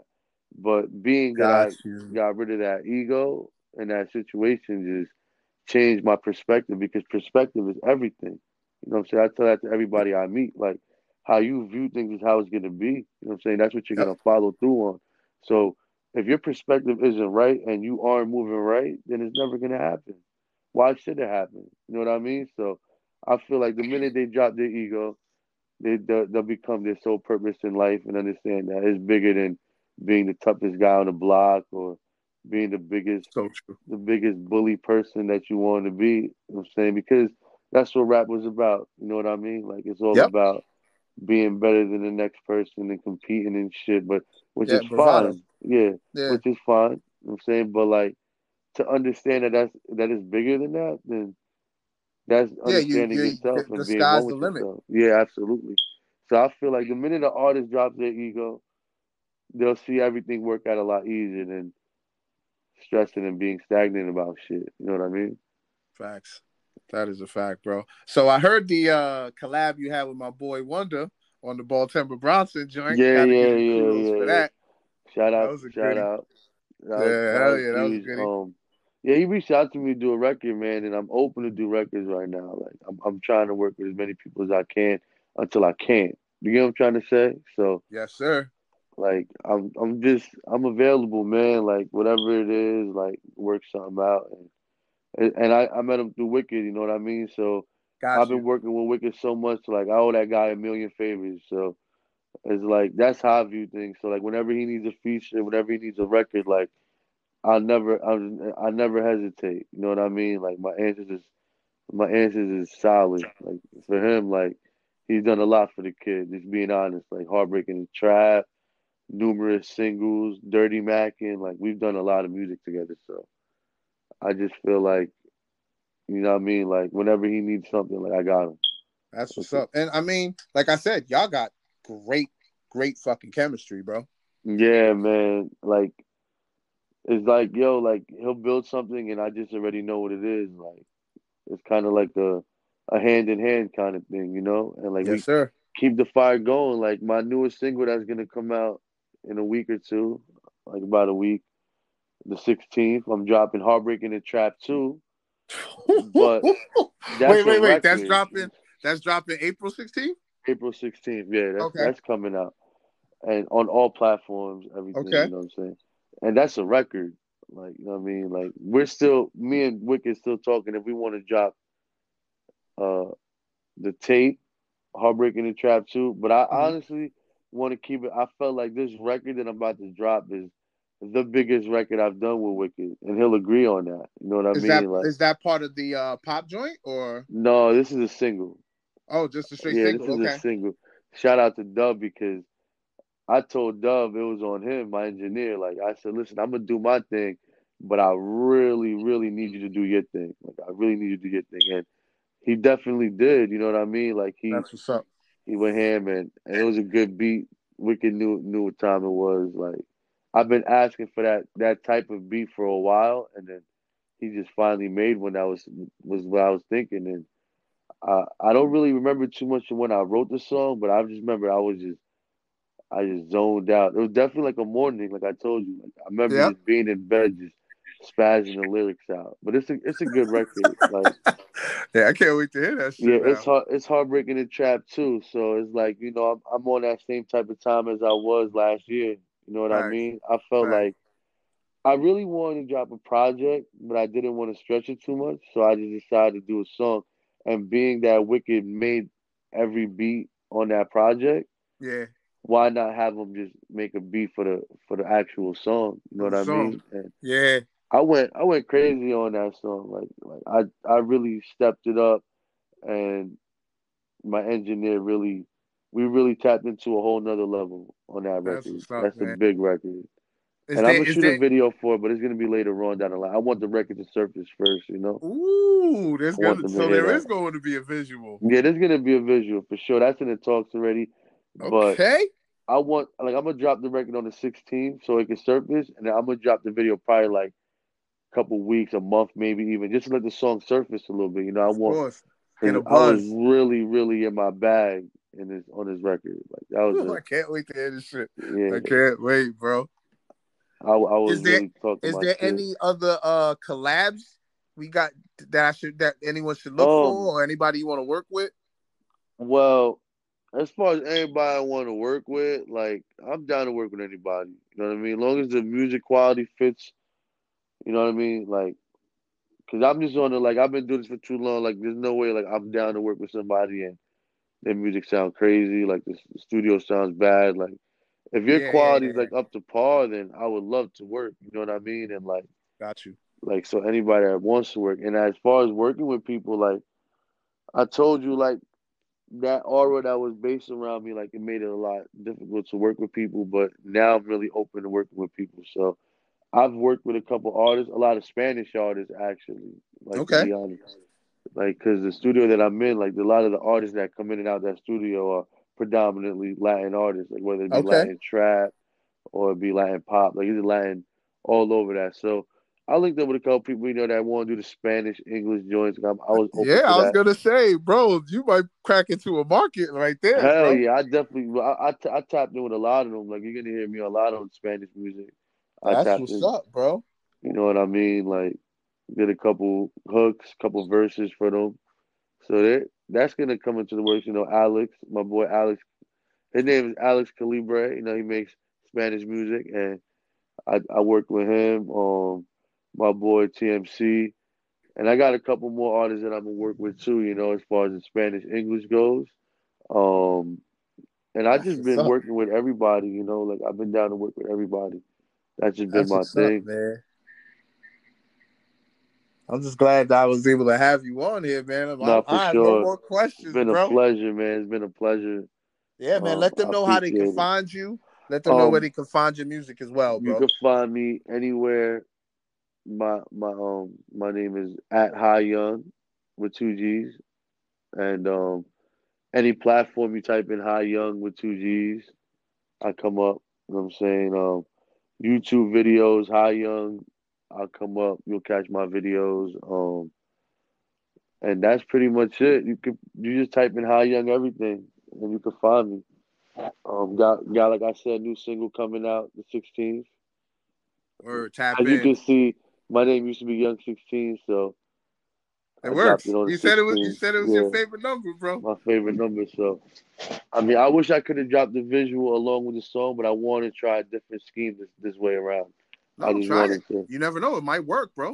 But being got that you. I got rid of that ego and that situation just changed my perspective, because perspective is everything. You know what I'm saying? I tell that to everybody I meet. Like, how you view things is how it's going to be. You know what I'm saying? That's what you're yep. going to follow through on. So if your perspective isn't right and you aren't moving right, then it's never going to happen. Why should it happen? You know what I mean? So I feel like the minute they drop their ego, they, they'll, they'll become their sole purpose in life and understand that it's bigger than being the toughest guy on the block or being the biggest so the biggest bully person that you want to be. You know what I'm saying? Because that's what rap was about. You know what I mean? Like, it's all yep. about being better than the next person and competing and shit, but which yeah, is bravado. fine. Yeah, yeah, which is fine. You know what I'm saying? But, like, to understand that that's, that is bigger than that, then that's yeah, understanding you, you, yourself the, and the being sky's the limit. Yourself. Yeah, absolutely. So I feel like the minute the artist drops their ego, they'll see everything work out a lot easier than stressing and being stagnant about shit. You know what I mean? Facts. That is a fact, bro. So I heard the uh, collab you had with my boy Wonder on the Baltimore Bronson joint. Yeah, yeah, yeah, yeah. For that. Shout out, that shout great... out. That yeah, was, hell that yeah, that huge. was good. Um, yeah, he reached out to me to do a record, man, and I'm open to do records right now. Like, I'm, I'm trying to work with as many people as I can until I can't. You get what I'm trying to say? So yes, sir. Like, I'm, I'm just, I'm available, man. Like, whatever it is, like, work something out. And, And I, I met him through Wicked, you know what I mean? So gotcha. I've been working with Wicked so much, like, I owe that guy a million favors. So it's like, that's how I view things. So, like, whenever he needs a feature, whenever he needs a record, like, I'll never, I'll, I'll never hesitate. You know what I mean? Like, my answers is, my answers is solid. Like, for him, like, he's done a lot for the kid, just being honest. Like, Heartbreak in the Trap, numerous singles, Dirty Mackin'. Like, we've done a lot of music together, so. I just feel like, you know what I mean? Like, whenever he needs something, like, I got him. That's what's up. And, I mean, like I said, y'all got great, great fucking chemistry, bro. Yeah, man. Like, it's like, yo, like, he'll build something, and I just already know what it is. Like, it's kind of like a, a hand-in-hand kind of thing, you know? And, like, yes, we sir. keep the fire going. Like, my newest single that's going to come out in a week or two, like, about a week, the sixteenth, I'm dropping Heartbreak in the Trap two. But wait, wait, wait. That's dropping that's dropping April sixteenth? April sixteenth, yeah. That's, okay. that's coming out. And on all platforms, everything, okay. you know what I'm saying? And that's a record. Like, you know what I mean? Like, we're still, me and Wicked still talking if we want to drop uh, the tape, Heartbreak in the Trap two. But I mm-hmm. honestly want to keep it. I felt like this record that I'm about to drop is the biggest record I've done with Wicked, and he'll agree on that. You know what I is mean? That, like, is that part of the uh, pop joint, or no? This is a single. Oh, just a straight yeah, single. Yeah, this is okay. a single. Shout out to Dub, because I told Dub it was on him, my engineer. Like, I said, listen, I'm gonna do my thing, but I really, really need you to do your thing. Like, I really need you to do your thing, and he definitely did. You know what I mean? Like, he that's what's up. He went ham, and, and it was a good beat. Wicked knew knew what time it was. Like, I've been asking for that that type of beat for a while, and then he just finally made one that was was what I was thinking. And I I don't really remember too much of when I wrote the song, but I just remember I was just I just zoned out. It was definitely like a morning, like I told you. Like, I remember yeah. just being in bed, just spazzing the lyrics out. But it's a it's a good record. Like, yeah, I can't wait to hear that shit. Yeah, now. it's hard, it's Heartbreak in the Trap too. So it's like, you know, I'm I'm on that same type of time as I was last year. You know what right. I mean? I felt right. like I really wanted to drop a project, but I didn't want to stretch it too much, so I just decided to do a song. And being that Wicked made every beat on that project, yeah, why not have him just make a beat for the for the actual song? You know what song. I mean? And yeah, I went I went crazy on that song. Like like I I really stepped it up, and my engineer really. We really tapped into a whole nother level on that record. That's, up, That's a big record. Is and there, I'm going to shoot there... a video for it, but it's going to be later on down the line. I want the record to surface first, you know? Ooh, there's gonna, so there that. is going to be a visual. Yeah, there's going to be a visual for sure. That's in the talks already. Okay. But I want, like, I'm going to drop the record on the sixteenth so it can surface, and then I'm going to drop the video probably like a couple weeks, a month, maybe even, just to let the song surface a little bit. You know, I of want. Course. I was really, really in my bag in this, on this record. Like that was. Ooh, a, I can't wait to hear this shit. Yeah. I can't wait, bro. I, I was is there, really talking. Is there kids. any other uh, collabs we got that I should that anyone should look um, for, or anybody you want to work with? Well, as far as anybody I want to work with, like I'm down to work with anybody. You know what I mean? As long as the music quality fits. You know what I mean? Like. Because I'm just on the, like, I've been doing this for too long. Like, there's no way, like, I'm down to work with somebody and their music sounds crazy. Like, the studio sounds bad. Like, if your yeah, quality's, yeah, yeah. like, up to par, then I would love to work. You know what I mean? And, like, got you. Like, so anybody that wants to work. And as far as working with people, like, I told you, like, that aura that was based around me, like, it made it a lot difficult to work with people. But now I'm really open to working with people. So, I've worked with a couple artists, a lot of Spanish artists, actually. Like, okay. To be honest. Like, because the studio that I'm in, like, a lot of the artists that come in and out of that studio are predominantly Latin artists, like, whether it be okay. Latin trap or it be Latin pop. Like, it's Latin all over that. So I linked up with a couple people, you know, that want to do the Spanish, English joints. Like, I'm, I was open Yeah, to I was going to say, bro, you might crack into a market right there. Hell bro. yeah, I definitely, I, I, I tapped in with a lot of them. Like, you're going to hear me a lot on Spanish music. I That's what's in, up, bro. You know what I mean? Like, did a couple hooks, couple verses for them. So that that's gonna come into the works. You know, Alex, my boy Alex, his name is Alex Calibre. You know, he makes Spanish music, and I I worked with him. Um, my boy T M C, and I got a couple more artists that I'm gonna work with too. You know, as far as the Spanish English goes. Um, and I just that's been working with everybody. You know, like I've been down to work with everybody. That's just been my thing. Up, man. I'm just glad that I was able to have you on here, man. Nah, for I sure. have no more questions, It's been bro. a pleasure, man. It's been a pleasure. Yeah, man. Um, Let them know how they can it. find you. Let them um, know where they can find your music as well, bro. You can find me anywhere. My my um my name is at Hi-Young with two G's. And um any platform you type in Hi-Young with two G's, I come up. You know what I'm saying? Um YouTube videos, Hi-Young, I'll come up. You'll catch my videos. Um, and that's pretty much it. You could you just type in Hi-Young everything, and you can find me. Um, got got like I said, new single coming out the sixteenth. Word, tap As in. You can see, my name used to be Young sixteen, so it I works. It you said it was. You said it was yeah. your favorite number, bro. My favorite number. So, I mean, I wish I could have dropped the visual along with the song, but I want to try a different scheme this, this way around. No, I just try it. To, you never know; it might work, bro.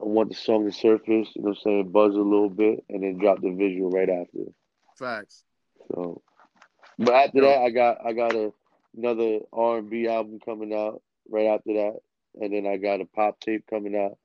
I want the song to surface. You know, what I'm saying, buzz a little bit, and then drop the visual right after. Facts. So, but after yeah. that, I got I got a, another R and B album coming out right after that, and then I got a pop tape coming out.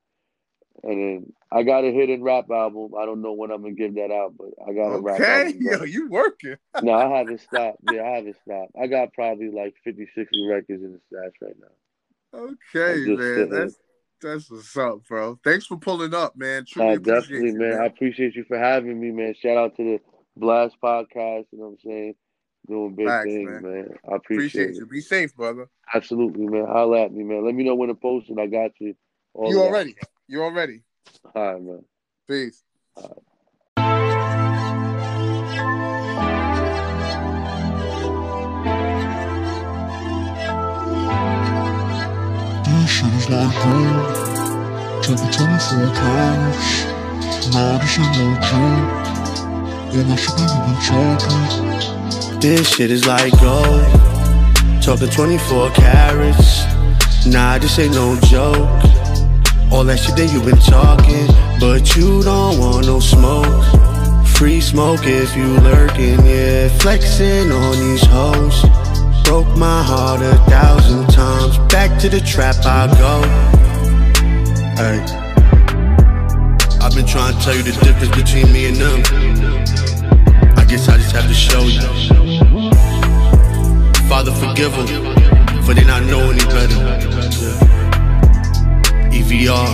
And then I got a hidden rap album. I don't know when I'm gonna give that out, but I got a okay. rap album. Okay, yo, you working? No, I haven't stopped. Yeah, I haven't stopped. I got probably like fifty, sixty records in the stash right now. Okay, man, sitting. that's that's what's up, bro. Thanks for pulling up, man. Truly uh, definitely, man. man. I appreciate you for having me, man. Shout out to the Blast Podcast. You know what I'm saying? Doing big Facts, things, man. man. I appreciate, appreciate you. Be safe, brother. Absolutely, man. Holla at me, man. Let me know when to post it. I got you. All you already. You all ready? All right, man. Peace. All right. This shit is like gold. Take it twenty-four carats. Nah, this shit won't drink. All my shit is even chocolate. This shit is like gold. Talking twenty-four carats. Nah, this ain't no joke. All that shit that you been talking, but you don't want no smoke. Free smoke if you lurking, yeah, flexing on these hoes. Broke my heart a thousand times, back to the trap I go. Hey, I've been trying to tell you the difference between me and them. I guess I just have to show you. Father, forgive them. for they not know any better. E V R.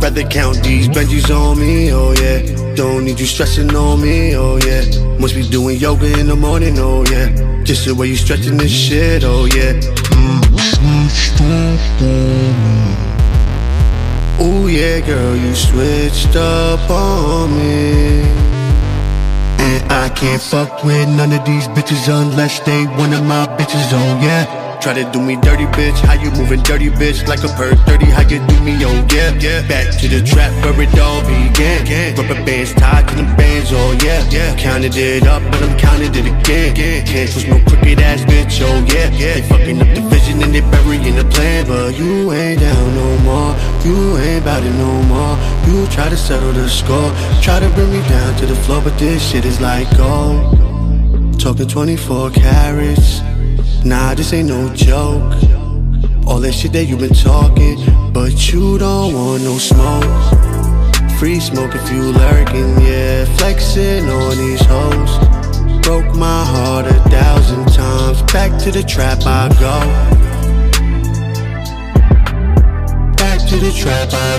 Rather count these Benjis on me, oh yeah. Don't need you stressing on me, oh yeah. Must be doing yoga in the morning, oh yeah. Just the way you stretching this shit, oh yeah. Mm. Oh yeah, girl, you switched up on me. And I can't fuck with none of these bitches unless they one of my bitches, oh yeah. Try to do me dirty, bitch. How you moving dirty, bitch? Like a perk thirty, how you do me, oh yeah, yeah. Back to the trap where it all began. Rubber bands tied to them bands, oh yeah, yeah. Counted it up, but I'm counted it again. Can't trust no crooked ass bitch, oh yeah, yeah. They fucking up the vision and they burying the plan. But you ain't down no more, you ain't bout it no more. You try to settle the score, try to bring me down to the floor, but this shit is like gold. Talking twenty-four carats, nah, this ain't no joke. All that shit that you been talking, but you don't want no smoke. Free smoke if you lurking, yeah, flexing on these hoes. Broke my heart a thousand times, back to the trap I go. To the trap I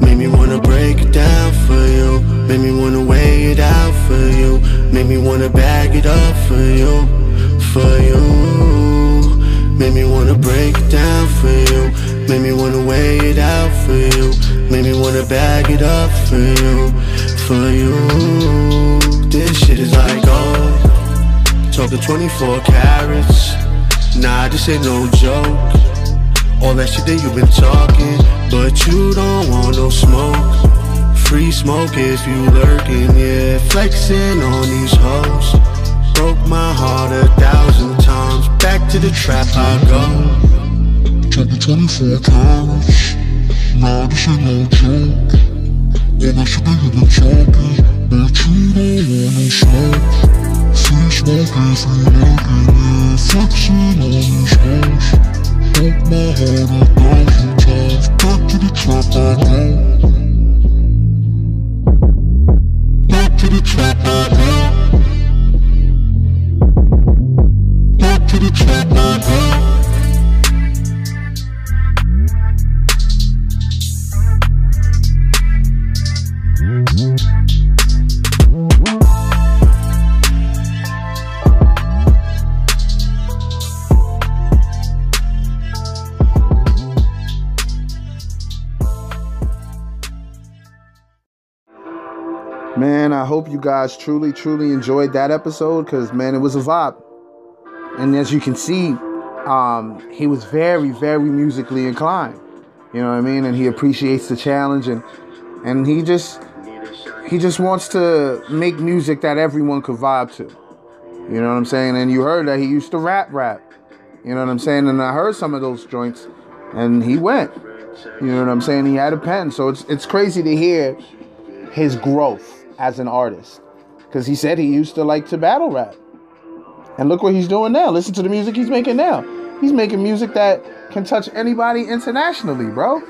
go. Made me wanna break it down for you, made me wanna weigh it out for you, made me wanna bag it up for you, for you. Made me wanna break it down for you, made me wanna weigh it out for you, made me wanna bag it up for you, for you. This shit is like gold. Talking twenty-four carats. Nah, this ain't no joke. All that shit that you been talking, but you don't want no smoke. Free smoke if you lurking, yeah, flexing on these hoes. Broke my heart a thousand times, back to the trap I go. Talking twenty-four carats. Nah, this ain't no joke. All that shit that you been talking, but you don't want no smoke. Free smoke if you lurking, yeah, flexing on these hoes. Broke my heart a thousand times, back to the trap I go. Back to the trap I go. Back to the trap I go. Man, I hope you guys truly, truly enjoyed that episode because, man, it was a vibe. And as you can see, um, he was very, very musically inclined. You know what I mean? And he appreciates the challenge. And, and he just he just wants to make music that everyone could vibe to. You know what I'm saying? And you heard that he used to rap rap. You know what I'm saying? And I heard some of those joints, and he went. You know what I'm saying? He had a pen. So it's it's crazy to hear his growth as an artist, because he said he used to like to battle rap, and look what he's doing now. Listen to the music he's making now. He's making music that can touch anybody internationally, bro.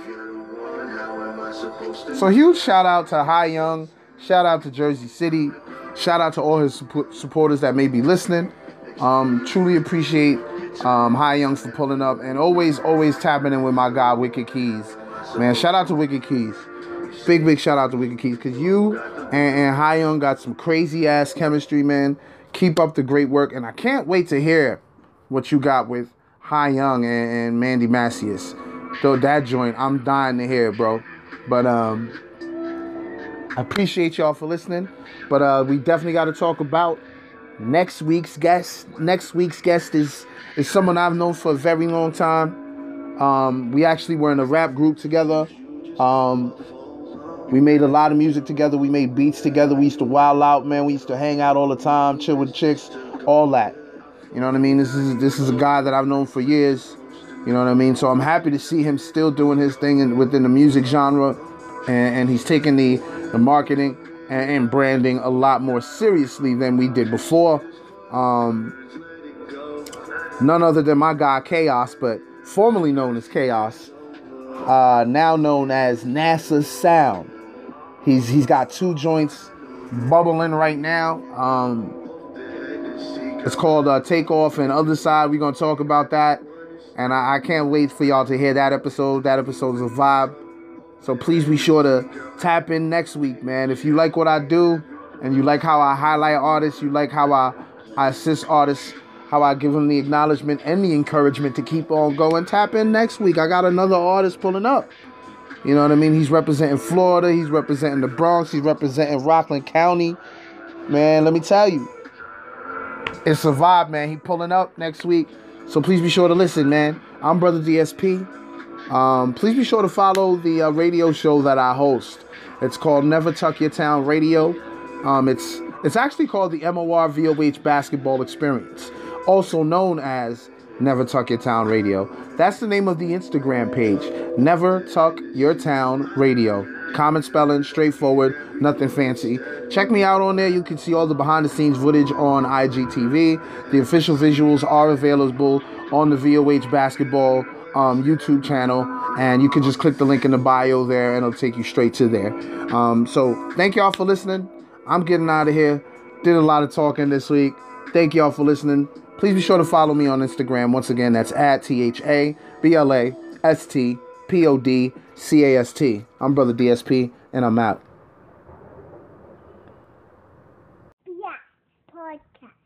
So huge shout out to Hi-Young, shout out to Jersey City, shout out to all his su- supporters that may be listening. Um, truly appreciate um, Hi-Young for pulling up and always, always tapping in with my guy Wicked Keys. Man, shout out to Wicked Keys. Big, big shout out to Wicked Keys, because you and, and Hi-Young got some crazy-ass chemistry, man. Keep up the great work, and I can't wait to hear what you got with Hi-Young and, and Mandy Macias. So that joint, I'm dying to hear it, bro. But um, I appreciate y'all for listening, but uh, we definitely got to talk about next week's guest. Next week's guest is, is someone I've known for a very long time. Um, we actually were in a rap group together. Um... We made a lot of music together. We made beats together. We used to wild out, man. We used to hang out all the time, chill with chicks, all that. You know what I mean? This is this is a guy that I've known for years. You know what I mean? So I'm happy to see him still doing his thing in, within the music genre. And, and he's taking the, the marketing and, and branding a lot more seriously than we did before. Um, none other than my guy, Chaos, but formerly known as Chaos. Uh, now known as NASA Sound. He's he's got two joints bubbling right now. Um, It's called uh, Takeoff and Other Side. We're going to talk about that. And I, I can't wait for y'all to hear that episode. That episode is a vibe. So please be sure to tap in next week, man. If you like what I do and you like how I highlight artists, you like how I, I assist artists, how I give them the acknowledgement and the encouragement to keep on going, tap in next week. I got another artist pulling up. You know what I mean? He's representing Florida. He's representing the Bronx. He's representing Rockland County. Man, let me tell you, it's a vibe, man. He pulling up next week. So please be sure to listen, man. I'm Brother D S P. Um, please be sure to follow the uh, radio show that I host. It's called Never Tuck Your Town Radio. Um, it's it's actually called the M O R V O H Basketball Experience, also known as Never Tuck Your Town Radio. That's the name of the Instagram page, Never Tuck Your Town Radio. Common spelling, straightforward, nothing fancy. Check me out on there. You can see all the behind-the-scenes footage on I G T V. The official visuals are available on the V O H Basketball um, YouTube channel, and you can just click the link in the bio there, and it'll take you straight to there. Um, so thank y'all for listening. I'm getting out of here. Did a lot of talking this week. Thank y'all for listening. Please be sure to follow me on Instagram. Once again, that's at T H A B L A S T P O D C A S T. I'm Brother D S P, and I'm out. Yeah, podcast.